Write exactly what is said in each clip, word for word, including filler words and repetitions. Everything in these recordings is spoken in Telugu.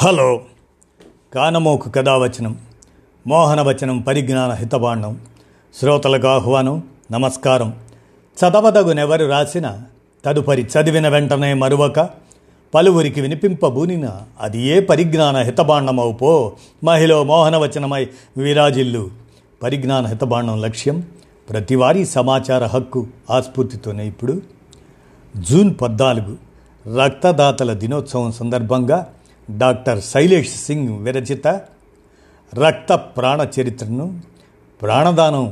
హలో కానమోకు కథావచనం మోహనవచనం పరిజ్ఞాన హితబాండం శ్రోతలకు ఆహ్వానం, నమస్కారం. చదవదగునెవరు రాసిన తదుపరి చదివిన వెంటనే మరువక పలువురికి వినిపింపబూనిన అది ఏ పరిజ్ఞాన హితబాండమవు పో మహిళ మోహనవచనమై విరాజిల్లు. పరిజ్ఞాన హితబాండం లక్ష్యం ప్రతివారీ సమాచార హక్కు ఆస్ఫూర్తితోనే ఇప్పుడు జూన్ పద్నాలుగు రక్తదాతల దినోత్సవం సందర్భంగా డాక్టర్ శైలేష్ సింగ్ విరచిత రక్త ప్రాణ చరిత్రను ప్రాణదానం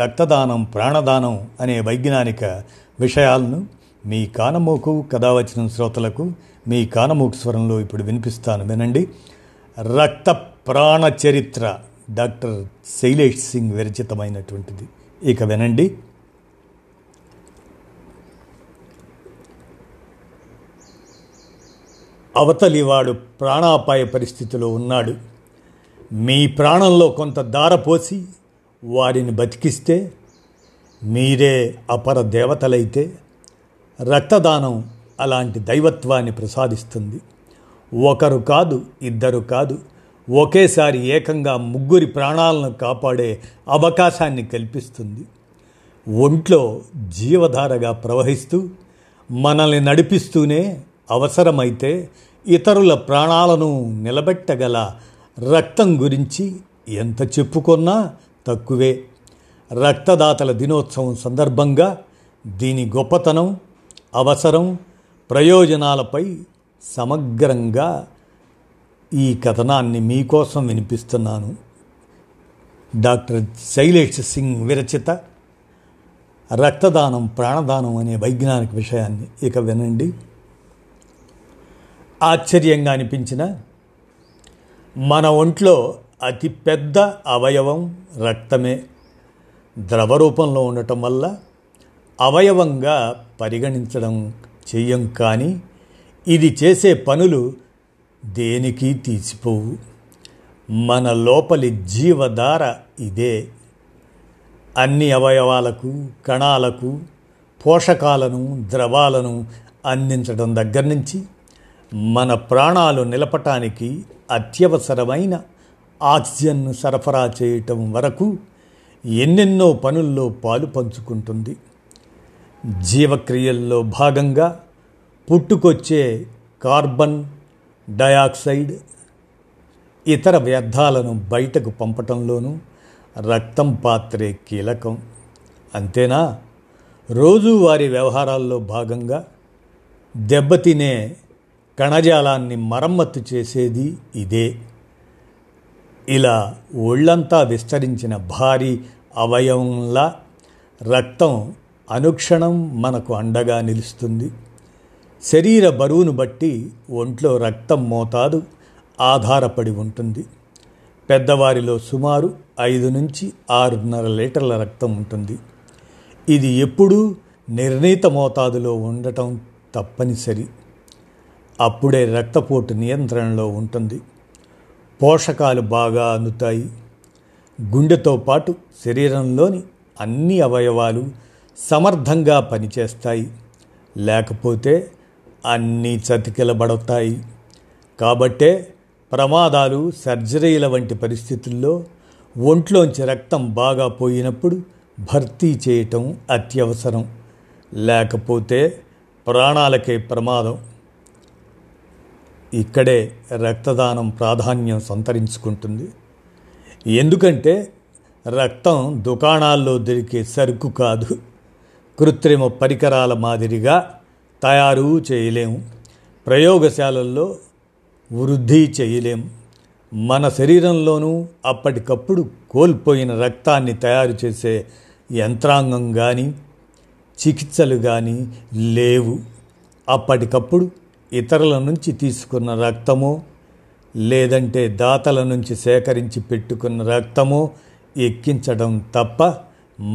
రక్తదానం ప్రాణదానం అనే వైజ్ఞానిక విషయాలను మీ కానమోకు కథావచన శ్రోతలకు మీ కానమోకు స్వరంలో ఇప్పుడు వినిపిస్తాను, వినండి. రక్త ప్రాణ చరిత్ర డాక్టర్ శైలేష్ సింగ్ విరచితమైనటువంటిది, ఇక వినండి. అవతలివాడు ప్రాణాపాయ పరిస్థితిలో ఉన్నాడు. మీ ప్రాణంలో కొంత ధారపోసి వారిని బతికిస్తే మీరే అపర దేవతలైతే రక్తదానం అలాంటి దైవత్వాన్ని ప్రసాదిస్తుంది. ఒకరు కాదు, ఇద్దరు కాదు, ఒకేసారి ఏకంగా ముగ్గురి ప్రాణాలను కాపాడే అవకాశాన్ని కల్పిస్తుంది. ఒంట్లో జీవధారగా ప్రవహిస్తూ మనల్ని నడిపిస్తూనే అవసరమైతే ఇతరుల ప్రాణాలను నిలబెట్టగల రక్తం గురించి ఎంత చెప్పుకున్నా తక్కువే. రక్తదాతల దినోత్సవం సందర్భంగా దీని గొప్పతనం, అవసరం, ప్రయోజనాలపై సమగ్రంగా ఈ కథనాన్ని మీకోసం వినిపిస్తున్నాను. డాక్టర్ శైలేష్ సింగ్ విరచిత రక్తదానం ప్రాణదానం అనే వైజ్ఞానిక విషయాన్ని ఇక వినండి. ఆశ్చర్యంగా అనిపించిన మన ఒంట్లో అతిపెద్ద అవయవం రక్తమే. ద్రవ రూపంలో ఉండటం వల్ల అవయవంగా పరిగణించడం చెయ్యం, కానీ ఇది చేసే పనులు దేనికి తీసిపోవు. మన లోపలి జీవధార ఇదే. అన్ని అవయవాలకు, కణాలకు పోషకాలను, ద్రవాలను అందించడం దగ్గర నుంచి మన ప్రాణాలు నిలపటానికి అత్యవసరమైన ఆక్సిజన్ను సరఫరా చేయటం వరకు ఎన్నెన్నో పనుల్లో పాలు పంచుకుంటుంది. జీవక్రియల్లో భాగంగా పుట్టుకొచ్చే కార్బన్ డయాక్సైడ్, ఇతర వ్యర్థాలను బయటకు పంపటంలోనూ రక్తం పాత్రే కీలకం. అంతేనా, రోజువారీ వ్యవహారాల్లో భాగంగా దెబ్బతినే కణజాలాన్ని మరమ్మత్తు చేసేది ఇదే. ఇలా ఒళ్ళంతా విస్తరించిన భారీ అవయవంలా రక్తం అనుక్షణం మనకు అండగా నిలుస్తుంది. శరీర బరువును బట్టి ఒంట్లో రక్తం మోతాదు ఆధారపడి ఉంటుంది. పెద్దవారిలో సుమారు ఐదు నుంచి ఆరున్నర లీటర్ల రక్తం ఉంటుంది. ఇది ఎప్పుడూ నిర్ణీత మోతాదులో ఉండటం తప్పనిసరి. అప్పుడే రక్తపోటు నియంత్రణలో ఉంటుంది, పోషకాలు బాగా అందుతాయి. గుండెతో పాటు శరీరంలోని అన్ని అవయవాలు సమర్థంగా పనిచేస్తాయి, లేకపోతే అన్నీ చతికిలబడతాయి. కాబట్టే ప్రమాదాలు, సర్జరీల వంటి పరిస్థితుల్లో ఒంట్లోంచి రక్తం బాగా పోయినప్పుడు భర్తీ చేయటం అత్యవసరం, లేకపోతే ప్రాణాలకే ప్రమాదం. ఇక్కడే రక్తదానం ప్రాధాన్యం సంతరించుకుంటుంది. ఎందుకంటే రక్తం దుకాణాల్లో దొరికే సరుకు కాదు, కృత్రిమ పరికరాల మాదిరిగా తయారు చేయలేము, ప్రయోగశాలల్లో వృద్ధి చేయలేము. మన శరీరంలోనూ అప్పటికప్పుడు కోల్పోయిన రక్తాన్ని తయారు చేసే యంత్రాంగం కానీ చికిత్సలు కానీ లేవు. అప్పటికప్పుడు ఇతరుల నుంచి తీసుకున్న రక్తమో లేదంటే దాతల నుంచి సేకరించి పెట్టుకున్న రక్తమో ఎక్కించడం తప్ప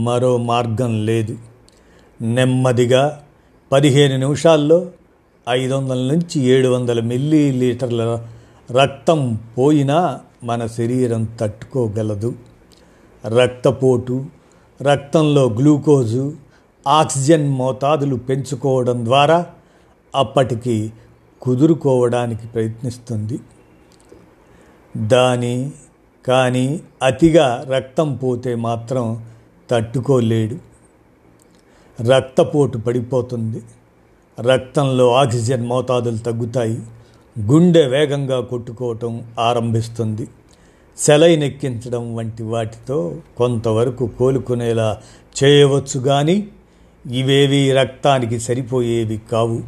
మరో మార్గం లేదు. నెమ్మదిగా పదిహేను నిమిషాల్లో ఐదు వందల నుంచి ఏడు వందల మిల్లీ లీటర్ల రక్తం పోయినా మన శరీరం తట్టుకోగలదు. రక్తపోటు, రక్తంలో గ్లూకోజు, ఆక్సిజన్ మోతాదులు పెంచుకోవడం ద్వారా అప్పటికి కుదురుకోవడానికి ప్రయత్నిస్తుంది. దాని కానీ అతిగా రక్తం పోతే మాత్రం తట్టుకోలేడు. రక్తపోటు పడిపోతుంది, రక్తంలో ఆక్సిజన్ మోతాదులు తగ్గుతాయి, గుండె వేగంగా కొట్టుకోవటం ఆరంభిస్తుంది. సెలైన్ ఎక్కించడం వంటి వాటితో కొంతవరకు కోలుకునేలా చేయవచ్చు, కానీ ఇవేవి రక్తానికి సరిపోయేవి కావు.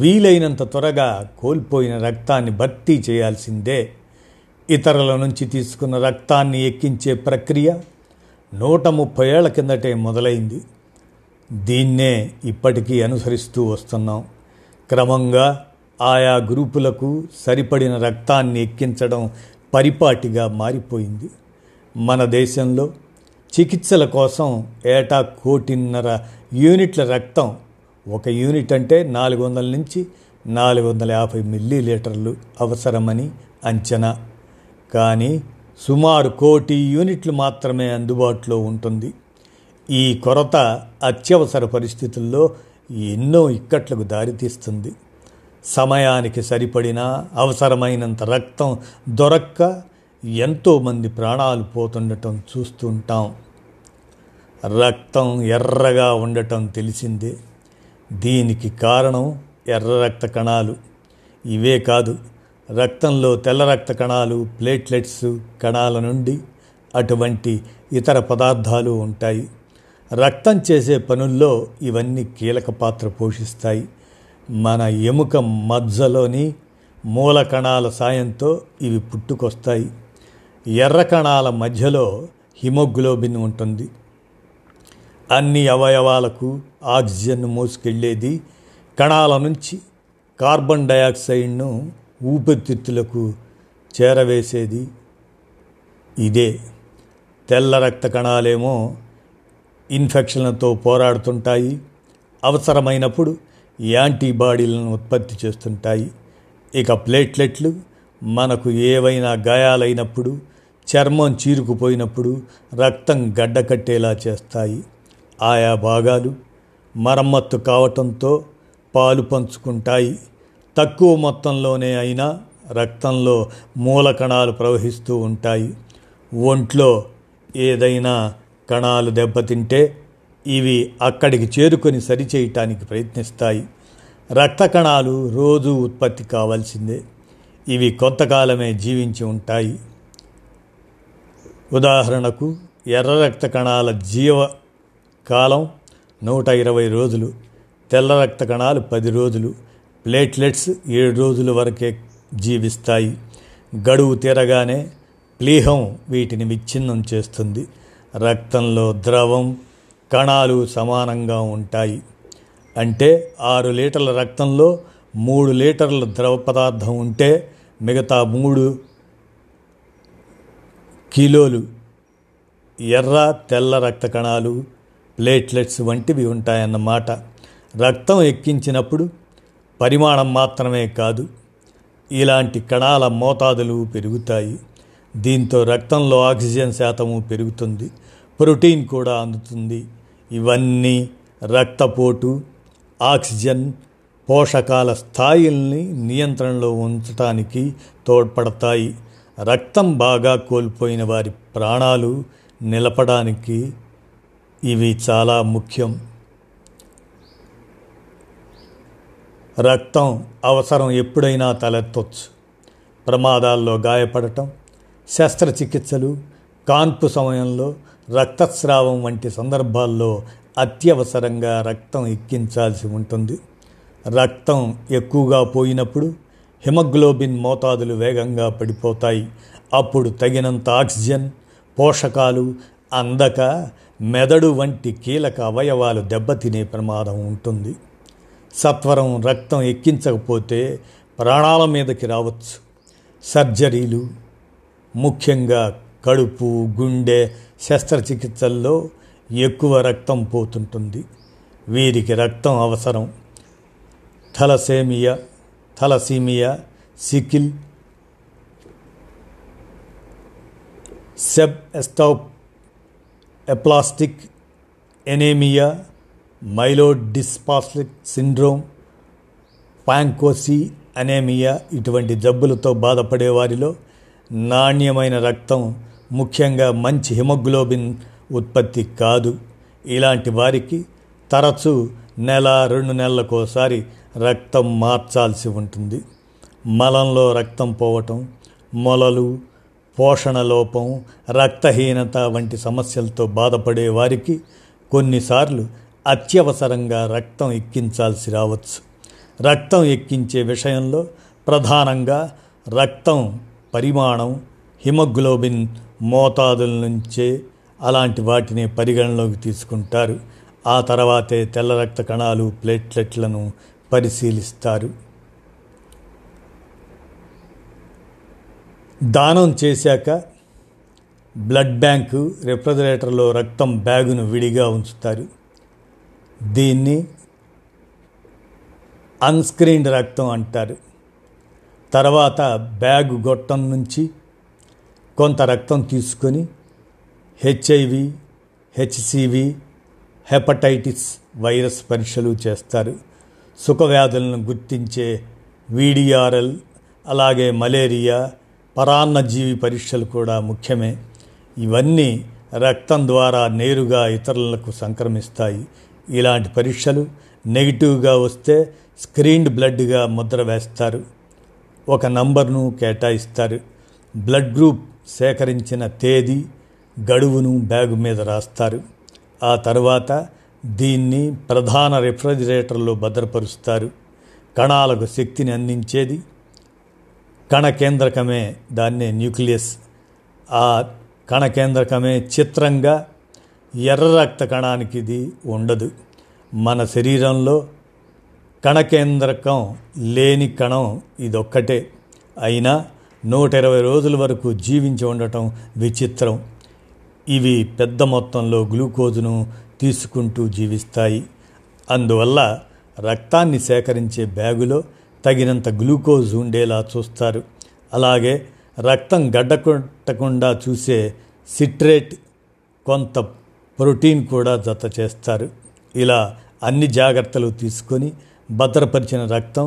వీలైనంత త్వరగా కోల్పోయిన రక్తాన్ని భర్తీ చేయాల్సిందే. ఇతరుల నుంచి తీసుకున్న రక్తాన్ని ఎక్కించే ప్రక్రియ నూట ముప్పై ఏళ్ల కిందటే మొదలైంది. దీన్నే ఇప్పటికీ అనుసరిస్తూ వస్తున్నాం. క్రమంగా ఆయా గ్రూపులకు సరిపడిన రక్తాన్ని ఎక్కించడం పరిపాటిగా మారిపోయింది. మన దేశంలో చికిత్సల కోసం ఏటా కోటిన్నర యూనిట్ల రక్తం, ఒక యూనిట్ అంటే నాలుగు వందల నుంచి నాలుగు వందల యాభై మిల్లీ లీటర్లు అవసరమని అంచనా. కానీ సుమారు కోటి యూనిట్లు మాత్రమే అందుబాటులో ఉంటుంది. ఈ కొరత అత్యవసర పరిస్థితుల్లో ఎన్నో ఇక్కట్లకు దారితీస్తుంది. సమయానికి సరిపడిన అవసరమైనంత రక్తం దొరక్క ఎంతోమంది ప్రాణాలు పోతుండటం చూస్తుంటాం. రక్తం ఎర్రగా ఉండటం తెలిసిందే. దీనికి కారణం ఎర్ర రక్త కణాలు. ఇవే కాదు, రక్తంలో తెల్ల రక్త కణాలు, ప్లేట్లెట్స్ కణాల నుండి అటువంటి ఇతర పదార్థాలు ఉంటాయి. రక్తం చేసే పనుల్లో ఇవన్నీ కీలక పాత్ర పోషిస్తాయి. మన ఎముక మజ్జలోని మూల కణాల సాయంతో ఇవి పుట్టుకొస్తాయి. ఎర్ర కణాల మధ్యలో హిమోగ్లోబిన్ ఉంటుంది. అన్ని అవయవాలకు ఆక్సిజన్ను మోసుకెళ్ళేది. కణాల నుంచి కార్బన్ డయాక్సైడ్ను ఊపిరితిత్తులకు చేరవేసేది ఇదే. తెల్ల రక్త కణాలేమో ఇన్ఫెక్షన్లతో పోరాడుతుంటాయి, అవసరమైనప్పుడు యాంటీబాడీలను ఉత్పత్తి చేస్తుంటాయి. ఇక ప్లేట్లెట్లు మనకు ఏవైనా గాయాలైనప్పుడు, చర్మం చీరుకుపోయినప్పుడు రక్తం గడ్డకట్టేలా చేస్తాయి. ఆయా భాగాలు మరమ్మత్తు కావటంతో పాలు పంచుకుంటాయి. తక్కువ మొత్తంలోనే అయినా రక్తంలో మూల కణాలు ప్రవహిస్తూ ఉంటాయి. ఒంట్లో ఏదైనా కణాలు దెబ్బతింటే ఇవి అక్కడికి చేరుకొని సరిచేయటానికి ప్రయత్నిస్తాయి. రక్త కణాలు రోజూ ఉత్పత్తి కావాల్సిందే. ఇవి కొంతకాలమే జీవించి ఉంటాయి. ఉదాహరణకు ఎర్ర రక్త కణాల జీవ కాలం నూట ఇరవై రోజులు, తెల్ల రక్త కణాలు పది రోజులు, ప్లేట్లెట్స్ ఏడు రోజుల వరకే జీవిస్తాయి. గడువు తీరగానే ప్లీహం వీటిని విచ్ఛిన్నం చేస్తుంది. రక్తంలో ద్రవం, కణాలు సమానంగా ఉంటాయి. అంటే ఆరు లీటర్ల రక్తంలో మూడు లీటర్ల ద్రవ పదార్థం ఉంటే మిగతా మూడు కిలోలు ఎర్ర తెల్ల రక్త కణాలు, ప్లేట్లెట్స్ వంటివి ఉంటాయన్నమాట. రక్తం ఎక్కించినప్పుడు పరిమాణం మాత్రమే కాదు, ఇలాంటి కణాల మోతాదులు పెరుగుతాయి. దీంతో రక్తంలో ఆక్సిజన్ శాతము పెరుగుతుంది, ప్రోటీన్ కూడా అందుతుంది. ఇవన్నీ రక్తపోటు, ఆక్సిజన్, పోషకాల స్థాయిల్ని నియంత్రణలో ఉంచడానికి తోడ్పడతాయి. రక్తం బాగా కోల్పోయిన వారి ప్రాణాలు నిలపడానికి ఇవి చాలా ముఖ్యం. రక్తం అవసరం ఎప్పుడైనా తలెత్తొచ్చు. ప్రమాదాల్లో గాయపడటం, శస్త్రచికిత్సలు, కాన్పు సమయంలో రక్తస్రావం వంటి సందర్భాల్లో అత్యవసరంగా రక్తం ఎక్కించాల్సి ఉంటుంది. రక్తం ఎక్కువగా పోయినప్పుడు హిమోగ్లోబిన్ మోతాదులు వేగంగా పడిపోతాయి. అప్పుడు తగినంత ఆక్సిజన్, పోషకాలు అందక మెదడు వంటి కీలక అవయవాలు దెబ్బతినే ప్రమాదం ఉంటుంది. సత్వరం రక్తం ఎక్కించకపోతే ప్రాణాల మీదకి రావచ్చు. సర్జరీలు, ముఖ్యంగా కడుపు, గుండె శస్త్రచికిత్సల్లో ఎక్కువ రక్తం పోతుంటుంది. వీరికి రక్తం అవసరం. థలసేమియా, థలసీమియా, సికిల్ సెబ్ ఎస్టాప్ aplastic anaemia, myelodysplastic syndrome, పాంకోసి anaemia ఇటువంటి జబ్బులతో బాధపడేవారిలో నాణ్యమైన రక్తం, ముఖ్యంగా మంచి హిమోగ్లోబిన్ ఉత్పత్తి కాదు. ఇలాంటి వారికి తరచూ నెల రెండు నెలలకోసారి రక్తం మార్చాల్సి ఉంటుంది. మలంలో రక్తం పోవటం, మొలలు, పోషణ లోపం, రక్తహీనత వంటి సమస్యలతో బాధపడే వారికి కొన్నిసార్లు అత్యవసరంగా రక్తం ఎక్కించాల్సి రావచ్చు. రక్తం ఎక్కించే విషయంలో ప్రధానంగా రక్తం పరిమాణం, హిమోగ్లోబిన్ మోతాదుల నుంచే అలాంటి వాటిని పరిగణలోకి తీసుకుంటారు. ఆ తర్వాతే తెల్ల రక్త కణాలు, ప్లేట్లెట్లను పరిశీలిస్తారు. దానం చేశాక బ్లడ్ బ్యాంకు రిఫ్రిజిరేటర్లో రక్తం బ్యాగును విడిగా ఉంచుతారు. దీన్ని అన్స్క్రీన్డ్ రక్తం అంటారు. తర్వాత బ్యాగు గొట్టం నుంచి కొంత రక్తం తీసుకొని హెచ్ఐవి, హెచ్సివి, హెపటైటిస్ వైరస్ పరీక్షలు చేస్తారు. సుఖవ్యాధులను గుర్తించే వీడిఆర్ఎల్, అలాగే మలేరియా, పరాన్నజీవి పరీక్షలు కూడా ముఖ్యమే. ఇవన్నీ రక్తం ద్వారా నేరుగా ఇతరులకు సంక్రమిస్తాయి. ఇలాంటి పరీక్షలు నెగిటివ్గా వస్తే స్క్రీన్డ్ బ్లడ్గా ముద్ర వేస్తారు. ఒక నంబర్ను కేటాయిస్తారు. బ్లడ్ గ్రూప్ సేకరించిన తేదీ, గడువును బ్యాగు మీద రాస్తారు. ఆ తర్వాత దీన్ని ప్రధాన రిఫ్రిజిరేటర్లో భద్రపరుస్తారు. కణాలకు శక్తిని అందించేది కణకేంద్రకమే, దాన్నే న్యూక్లియస్. ఆ కణకేంద్రకమే చిత్రంగా ఎర్ర రక్త కణానికి ఇది ఉండదు. మన శరీరంలో కణకేంద్రకం లేని కణం ఇదొక్కటే. అయినా నూట ఇరవై రోజుల వరకు జీవించి ఉండటం విచిత్రం. ఇవి పెద్ద మొత్తంలో గ్లూకోజును తీసుకుంటూ జీవిస్తాయి. అందువల్ల రక్తాన్ని సేకరించే బ్యాగులో తగినంత గ్లూకోజ్ ఉండేలా చూస్తారు. అలాగే రక్తం గడ్డకొట్టకుండా చూసే సిట్రేట్, కొంత ప్రోటీన్ కూడా జత చేస్తారు. ఇలా అన్ని జాగ్రత్తలు తీసుకొని భద్రపరిచిన రక్తం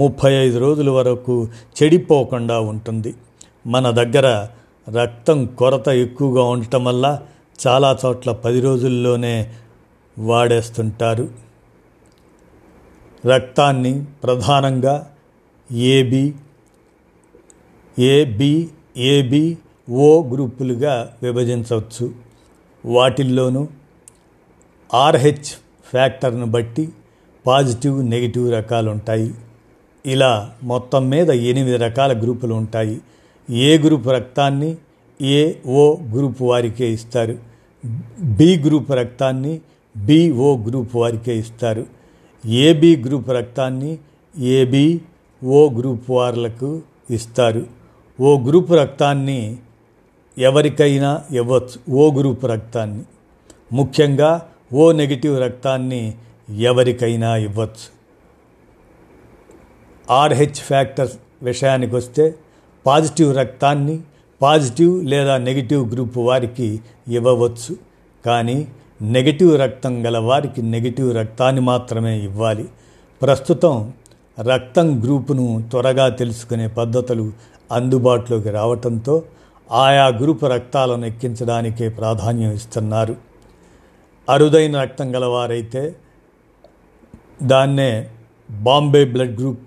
ముప్పై ఐదు రోజుల వరకు చెడిపోకుండా ఉంటుంది. మన దగ్గర రక్తం కొరత ఎక్కువగా ఉండటం వల్ల చాలా చోట్ల పది రోజుల్లోనే వాడేస్తుంటారు. రక్తాన్ని ప్రధానంగా ఏబి, ఏబి, ఏబి, ఓ గ్రూపులుగా విభజించవచ్చు. వాటిల్లోనూ ఆర్హెచ్ ఫ్యాక్టర్ను బట్టి పాజిటివ్, నెగిటివ్ రకాలు ఉంటాయి. ఇలా మొత్తం మీద ఎనిమిది రకాల గ్రూపులు ఉంటాయి. ఏ గ్రూపు రక్తాన్ని ఏఓ గ్రూపు వారికే ఇస్తారు. బి గ్రూపు రక్తాన్ని బిఓ గ్రూపు వారికే ఇస్తారు. ఏబి గ్రూపు రక్తాన్ని ఏబి ఓ గ్రూపు వారులకు ఇస్తారు. ఓ గ్రూపు రక్తాన్ని ఎవరికైనా ఇవ్వచ్చు. ఓ గ్రూపు రక్తాన్ని, ముఖ్యంగా ఓ నెగిటివ్ రక్తాన్ని ఎవరికైనా ఇవ్వచ్చు. ఆర్హెచ్ ఫ్యాక్టర్ విషయానికి వస్తే పాజిటివ్ రక్తాన్ని పాజిటివ్ లేదా నెగిటివ్ గ్రూపు వారికి ఇవ్వవచ్చు. కానీ నెగిటివ్ రక్తం గల వారికి నెగిటివ్ రక్తాన్ని మాత్రమే ఇవ్వాలి. ప్రస్తుతం రక్తం గ్రూపును త్వరగా తెలుసుకునే పద్ధతులు అందుబాటులోకి రావడంతో ఆయా గ్రూపు రక్తాలను ఎక్కించడానికే ప్రాధాన్యం ఇస్తున్నారు. అరుదైన రక్తం గలవారైతే దాన్నే Bombay blood group,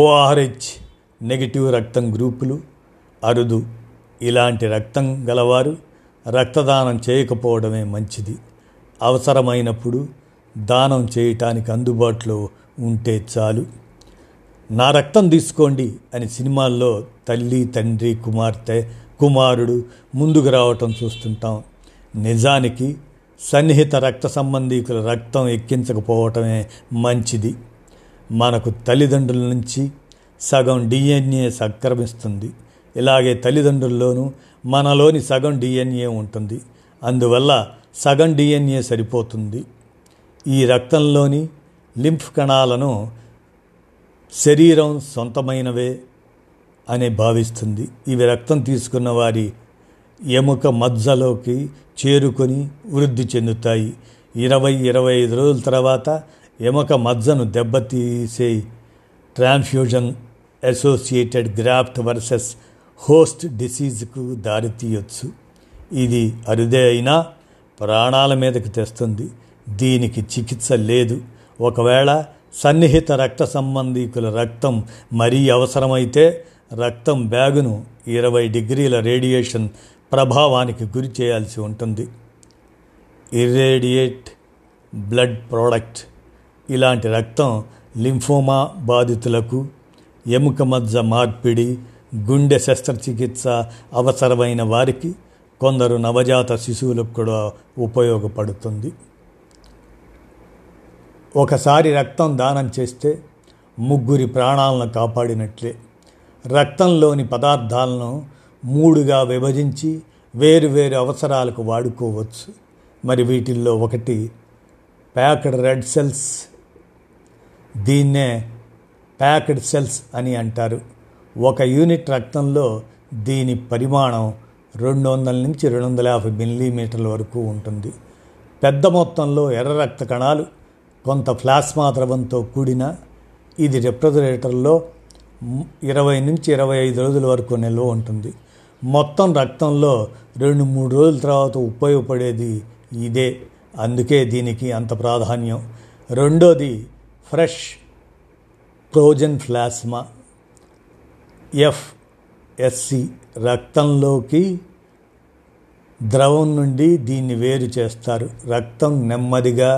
O Rh negative రక్తం గ్రూపులు అరుదు. ఇలాంటి రక్తం గలవారు రక్తదానం చేయకపోవడమే మంచిది. అవసరమైనప్పుడు దానం చేయటానికి అందుబాటులో ఉంటే చాలు. నా రక్తం తీసుకోండి అని సినిమాల్లో తల్లి, తండ్రి, కుమార్తె, కుమారుడు ముందుకు రావటం చూస్తుంటాం. నిజానికి సన్నిహిత రక్త సంబంధీకుల రక్తం ఎక్కించకపోవటమే మంచిది. మనకు తల్లిదండ్రుల నుంచి సగం డిఎన్ఏ సంక్రమిస్తుంది. ఇలాగే తల్లిదండ్రుల్లోనూ మనలోని సగం డిఎన్ఏ ఉంటుంది. అందువల్ల సగం డిఎన్ఏ సరిపోతుంది. ఈ రక్తంలోని లింఫ్ కణాలను శరీరం సొంతమైనవే అనే భావిస్తుంది. ఇవి రక్తం తీసుకున్న వారి ఎముక మజ్జలోకి చేరుకొని వృద్ధి చెందుతాయి. ఇరవై ఇరవై ఐదు రోజుల తర్వాత ఎముక మజ్జను దెబ్బతీసే transfusion associated graft versus host డిసీజ్కు దారితీయొచ్చు. ఇది అరుదే అయినా ప్రాణాల మీదకు తెస్తుంది. దీనికి చికిత్స లేదు. ఒకవేళ సన్నిహిత రక్త సంబంధీకుల రక్తం మరీ అవసరమైతే రక్తం బ్యాగును ఇరవై డిగ్రీల రేడియేషన్ ప్రభావానికి గురి చేయాల్సి ఉంటుంది. ఇర్రేడియేట్ బ్లడ్ ప్రోడక్ట్ ఇలాంటి రక్తం లింఫోమా బాధితులకు, ఎముక మజ్జ మార్పిడి, గుండె శస్త్రచికిత్స అవసరమైన వారికి, కొందరు నవజాత శిశువులకు కూడా ఉపయోగపడుతుంది. ఒకసారి రక్తం దానం చేస్తే ముగ్గురి ప్రాణాలను కాపాడినట్లే. రక్తంలోని పదార్థాలను మూడుగా విభజించి వేరువేరు అవసరాలకు వాడుకోవచ్చు. మరి వీటిల్లో ఒకటి ప్యాక్డ్ రెడ్ సెల్స్. దీన్నే ప్యాక్డ్ సెల్స్ అని అంటారు. ఒక యూనిట్ రక్తంలో దీని పరిమాణం రెండు వందల నుంచి రెండు వందల యాభై మిల్లీమీటర్ల వరకు ఉంటుంది. పెద్ద మొత్తంలో ఎర్ర రక్త కణాలు, కొంత ప్లాస్మా ద్రవంతో కూడిన ఇది రిఫ్రిజిరేటర్లో ఇరవై నుంచి ఇరవై ఐదు రోజుల వరకు నిల్వ ఉంటుంది. మొత్తం రక్తంలో రెండు మూడు రోజుల తర్వాత ఉపయోగపడేది ఇదే. అందుకే దీనికి అంత ప్రాధాన్యం. రెండోది ఫ్రెష్ ఫ్రోజన్ ప్లాస్మా, ఎఫ్ఎస్సి. రక్తంలోకి ద్రవం నుండి దీన్ని వేరు చేస్తారు. రక్తం నెమ్మదిగా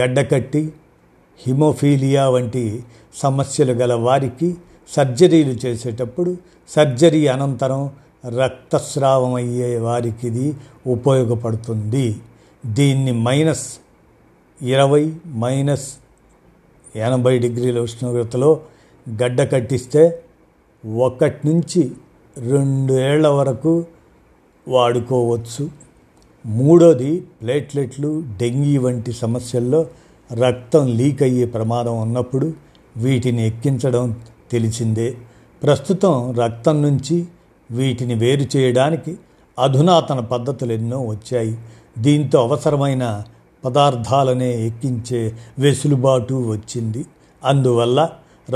గడ్డకట్టి హిమోఫీలియా వంటి సమస్యలు గల వారికి సర్జరీలు చేసేటప్పుడు, సర్జరీ అనంతరం రక్తస్రావం అయ్యే వారికి ఇది ఉపయోగపడుతుంది. దీన్ని మైనస్ ఇరవై మైనస్ ఎనభై డిగ్రీల ఉష్ణోగ్రతలో గడ్డ కట్టిస్తే ఒకటి నుంచి రెండు ఏళ్ల వరకు వాడుకోవచ్చు. మూడోది ప్లేట్లెట్లు, డెంగీ వంటి సమస్యల్లో రక్తం లీక్ అయ్యే ప్రమాదం ఉన్నప్పుడు వీటిని ఎక్కించడం తెలిసిందే. ప్రస్తుతం రక్తం నుంచి వీటిని వేరు చేయడానికి అధునాతన పద్ధతులు ఎన్నో వచ్చాయి. దీంతో అవసరమైన పదార్థాలనే ఎక్కించే వెసులుబాటు వచ్చింది. అందువల్ల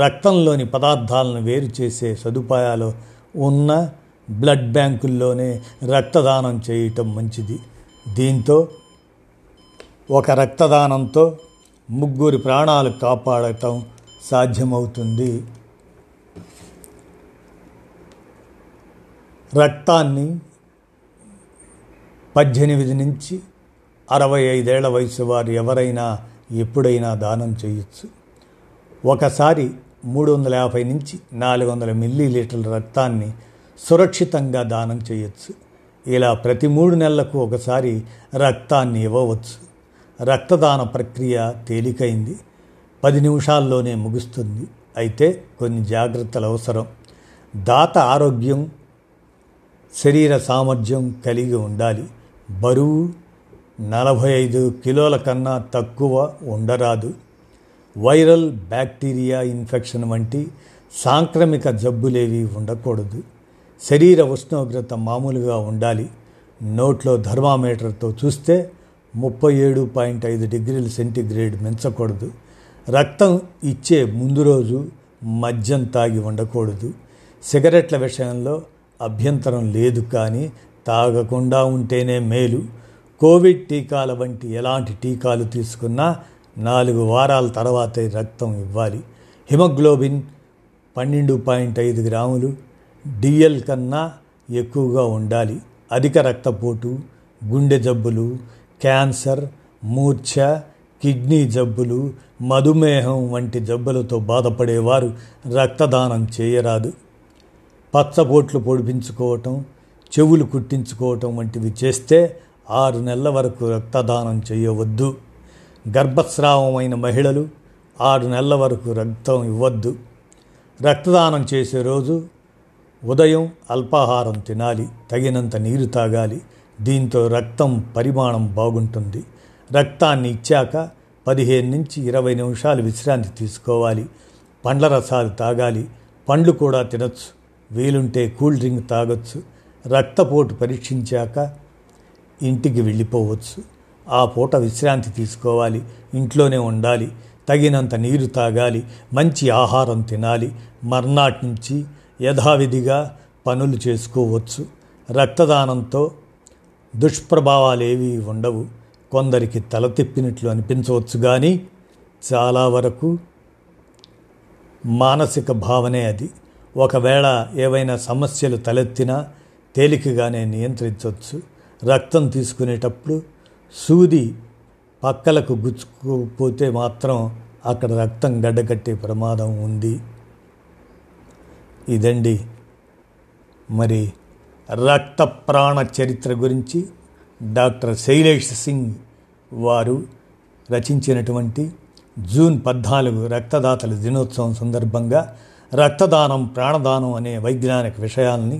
రక్తంలోని పదార్థాలను వేరు చేసే సదుపాయాలు ఉన్న బ్లడ్ బ్యాంకుల్లోనే రక్తదానం చేయటం మంచిది. దీంతో ఒక రక్తదానంతో ముగ్గురి ప్రాణాలు కాపాడటం సాధ్యమవుతుంది. రక్తాన్ని పద్దెనిమిది నుంచి అరవై ఐదేళ్ల వయసు వారు ఎవరైనా ఎప్పుడైనా దానం చేయొచ్చు. ఒకసారి మూడు వందల యాభై నుంచి నాలుగు వందల మిల్లీ లీటర్ల రక్తాన్ని సురక్షితంగా దానం చేయొచ్చు. ఇలా ప్రతి మూడు నెలలకు ఒకసారి రక్తాన్ని ఇవ్వవచ్చు. రక్తదాన ప్రక్రియ తేలికైంది, పది నిమిషాల్లోనే ముగుస్తుంది. అయితే కొన్ని జాగ్రత్తలు అవసరం. దాత ఆరోగ్యం, శరీర సామర్థ్యం కలిగి ఉండాలి. బరువు నలభై ఐదు కిలోల కన్నా తక్కువ ఉండరాదు. వైరల్ బ్యాక్టీరియా ఇన్ఫెక్షన్ వంటి సాంక్రమిక జబ్బులేవి ఉండకూడదు. శరీర ఉష్ణోగ్రత మామూలుగా ఉండాలి. నోట్లో థర్మామీటర్తో చూస్తే ముప్పై ఏడు పాయింట్ ఐదు డిగ్రీల సెంటీగ్రేడ్ మించకూడదు. రక్తం ఇచ్చే ముందు రోజు మద్యం తాగి ఉండకూడదు. సిగరెట్ల విషయంలో అభ్యంతరం లేదు, కానీ తాగకుండా ఉంటేనే మేలు. కోవిడ్ టీకాల వంటి ఎలాంటి టీకాలు తీసుకున్నా నాలుగు వారాల తర్వాతే రక్తం ఇవ్వాలి. హిమోగ్లోబిన్ పన్నెండు పాయింట్ ఐదు గ్రాములు డిఎల్ కన్నా ఎక్కువగా ఉండాలి. అధిక రక్తపోటు, గుండె జబ్బులు, క్యాన్సర్, మూర్ఛ, కిడ్నీ జబ్బులు, మధుమేహం వంటి జబ్బులతో బాధపడేవారు రక్తదానం చేయరాదు. పచ్చబొట్లు పొడిపించుకోవటం, చెవులు కుట్టించుకోవటం వంటివి చేస్తే ఆరు నెలల వరకు రక్తదానం చేయవద్దు. గర్భస్రావమైన మహిళలు ఆరు నెలల వరకు రక్తం ఇవ్వద్దు. రక్తదానం చేసే రోజు ఉదయం అల్పాహారం తినాలి, తగినంత నీరు తాగాలి. దీంతో రక్తం పరిమాణం బాగుంటుంది. రక్తాన్ని ఇచ్చాక పదిహేను నుంచి ఇరవై నిమిషాలు విశ్రాంతి తీసుకోవాలి. పండ్ల రసాలు తాగాలి. పండ్లు కూడా తినొచ్చు. వీలుంటే కూల్ డ్రింక్ తాగొచ్చు. రక్తపోటు పరీక్షించాక ఇంటికి వెళ్ళిపోవచ్చు. ఆ పూట విశ్రాంతి తీసుకోవాలి. ఇంట్లోనే ఉండాలి. తగినంత నీరు తాగాలి, మంచి ఆహారం తినాలి, మర్నాటి నుంచి యథావిధిగా పనులు చేసుకోవచ్చు. రక్తదానంతో దుష్ప్రభావాలేవీ ఉండవు. కొందరికి తల తిప్పినట్లు అనిపించవచ్చు, కానీ చాలా వరకు మానసిక భావనే అది. ఒకవేళ ఏవైనా సమస్యలు తలెత్తినా తేలికగానే నియంత్రించవచ్చు. రక్తం తీసుకునేటప్పుడు సూది పక్కలకు గుచ్చుకోకపోతే మాత్రం అక్కడ రక్తం గడ్డకట్టే ప్రమాదం ఉంది. ఇదండి మరి రక్త ప్రాణ చరిత్ర గురించి డాక్టర్ శైలేష్ సింగ్ వారు రచించినటువంటి జూన్ పద్నాలుగు రక్తదాతల దినోత్సవం సందర్భంగా రక్తదానం, ప్రాణదానం అనే వైజ్ఞానిక విషయాల్ని